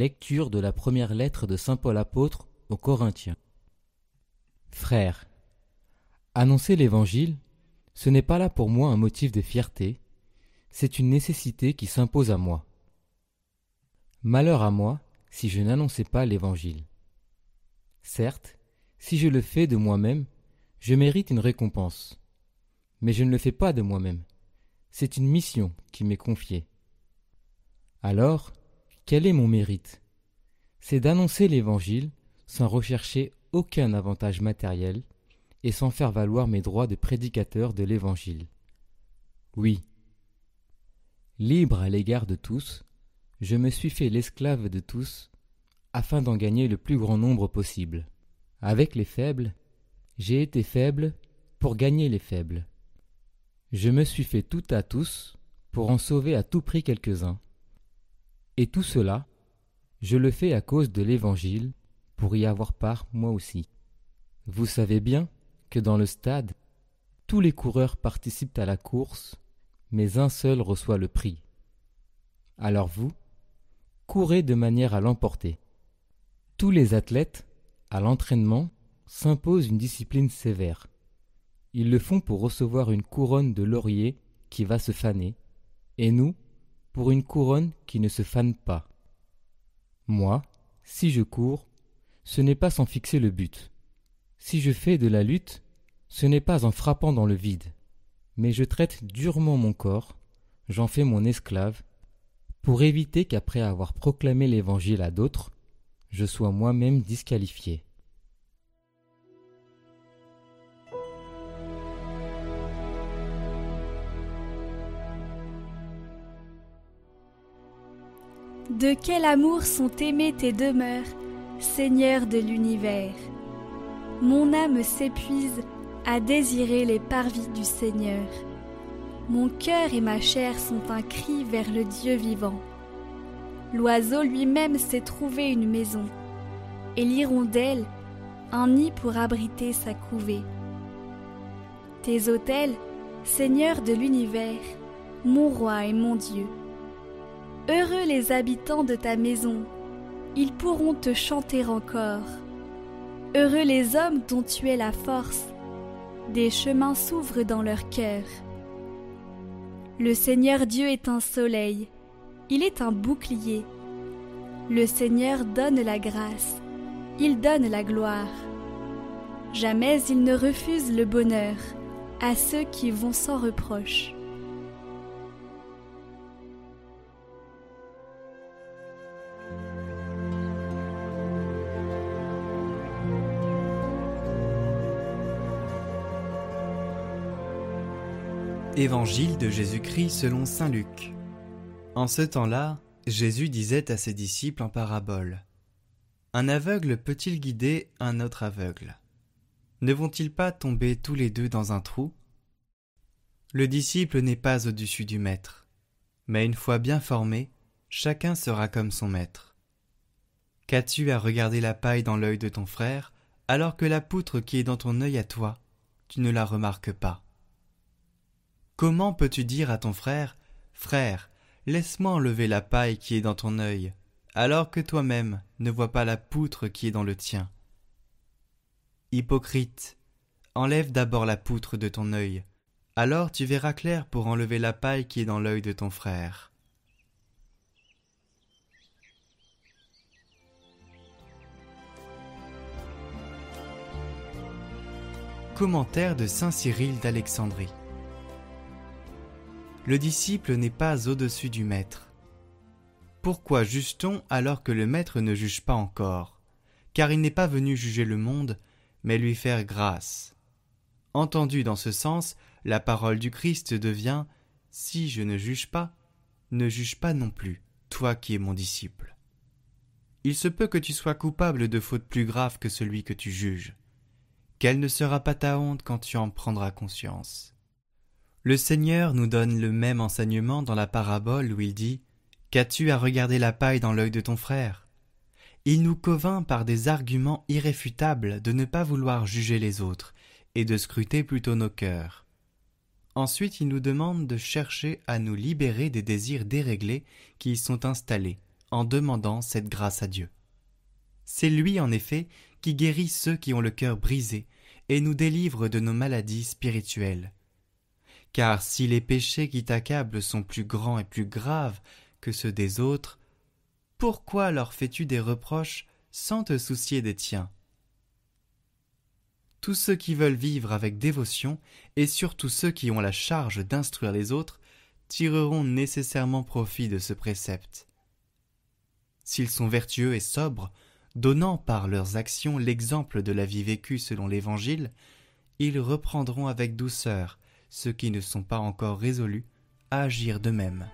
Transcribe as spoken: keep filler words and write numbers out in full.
Lecture de la première lettre de Saint Paul apôtre aux Corinthiens. Frères, annoncer l'Évangile, ce n'est pas là pour moi un motif de fierté, c'est une nécessité qui s'impose à moi. Malheur à moi si je n'annonçais pas l'Évangile. Certes, si je le fais de moi-même, je mérite une récompense. Mais je ne le fais pas de moi-même. C'est une mission qui m'est confiée. Alors, quel est mon mérite? C'est d'annoncer l'Évangile sans rechercher aucun avantage matériel et sans faire valoir mes droits de prédicateur de l'Évangile. Oui, libre à l'égard de tous, je me suis fait l'esclave de tous afin d'en gagner le plus grand nombre possible. Avec les faibles, j'ai été faible pour gagner les faibles. Je me suis fait tout à tous pour en sauver à tout prix quelques-uns. Et tout cela, je le fais à cause de l'Évangile, pour y avoir part moi aussi. Vous savez bien que dans le stade, tous les coureurs participent à la course, mais un seul reçoit le prix. Alors vous, courez de manière à l'emporter. Tous les athlètes, à l'entraînement, s'imposent une discipline sévère. Ils le font pour recevoir une couronne de laurier qui va se faner, et nous, pour une couronne qui ne se fane pas. Moi, si je cours, ce n'est pas sans fixer le but. Si je fais de la lutte, ce n'est pas en frappant dans le vide, mais je traite durement mon corps, j'en fais mon esclave, pour éviter qu'après avoir proclamé l'Évangile à d'autres, je sois moi-même disqualifié. De quel amour sont aimées tes demeures, Seigneur de l'univers. Mon âme s'épuise à désirer les parvis du Seigneur. Mon cœur et ma chair sont un cri vers le Dieu vivant. L'oiseau lui-même s'est trouvé une maison, et l'hirondelle un nid pour abriter sa couvée. Tes autels, Seigneur de l'univers, mon roi et mon Dieu. Heureux les habitants de ta maison, ils pourront te chanter encore. Heureux les hommes dont tu es la force, des chemins s'ouvrent dans leur cœur. Le Seigneur Dieu est un soleil, il est un bouclier. Le Seigneur donne la grâce, il donne la gloire. Jamais il ne refuse le bonheur à ceux qui vont sans reproche. Évangile de Jésus-Christ selon Saint Luc. En ce temps-là, Jésus disait à ses disciples en parabole : Un aveugle peut-il guider un autre aveugle ? Ne vont-ils pas tomber tous les deux dans un trou ? Le disciple n'est pas au-dessus du maître, mais une fois bien formé, chacun sera comme son maître. Qu'as-tu à regarder la paille dans l'œil de ton frère, alors que la poutre qui est dans ton œil à toi, tu ne la remarques pas ? Comment peux-tu dire à ton frère, « Frère, laisse-moi enlever la paille qui est dans ton œil, alors que toi-même ne vois pas la poutre qui est dans le tien. » Hypocrite, enlève d'abord la poutre de ton œil, alors tu verras clair pour enlever la paille qui est dans l'œil de ton frère. Commentaire de Saint Cyrille d'Alexandrie. Le disciple n'est pas au-dessus du maître. Pourquoi juge-t-on alors que le maître ne juge pas encore ? Car il n'est pas venu juger le monde, mais lui faire grâce. Entendu dans ce sens, la parole du Christ devient « Si je ne juge pas, ne juge pas non plus, toi qui es mon disciple. » Il se peut que tu sois coupable de fautes plus graves que celui que tu juges. Quelle ne sera pas ta honte quand tu en prendras conscience ? Le Seigneur nous donne le même enseignement dans la parabole où il dit « Qu'as-tu à regarder la paille dans l'œil de ton frère ?» Il nous convainc par des arguments irréfutables de ne pas vouloir juger les autres et de scruter plutôt nos cœurs. Ensuite, il nous demande de chercher à nous libérer des désirs déréglés qui y sont installés en demandant cette grâce à Dieu. C'est lui, en effet, qui guérit ceux qui ont le cœur brisé et nous délivre de nos maladies spirituelles. Car si les péchés qui t'accablent sont plus grands et plus graves que ceux des autres, pourquoi leur fais-tu des reproches sans te soucier des tiens ? Tous ceux qui veulent vivre avec dévotion, et surtout ceux qui ont la charge d'instruire les autres, tireront nécessairement profit de ce précepte. S'ils sont vertueux et sobres, donnant par leurs actions l'exemple de la vie vécue selon l'Évangile, ils reprendront avec douceur ceux qui ne sont pas encore résolus à agir de même.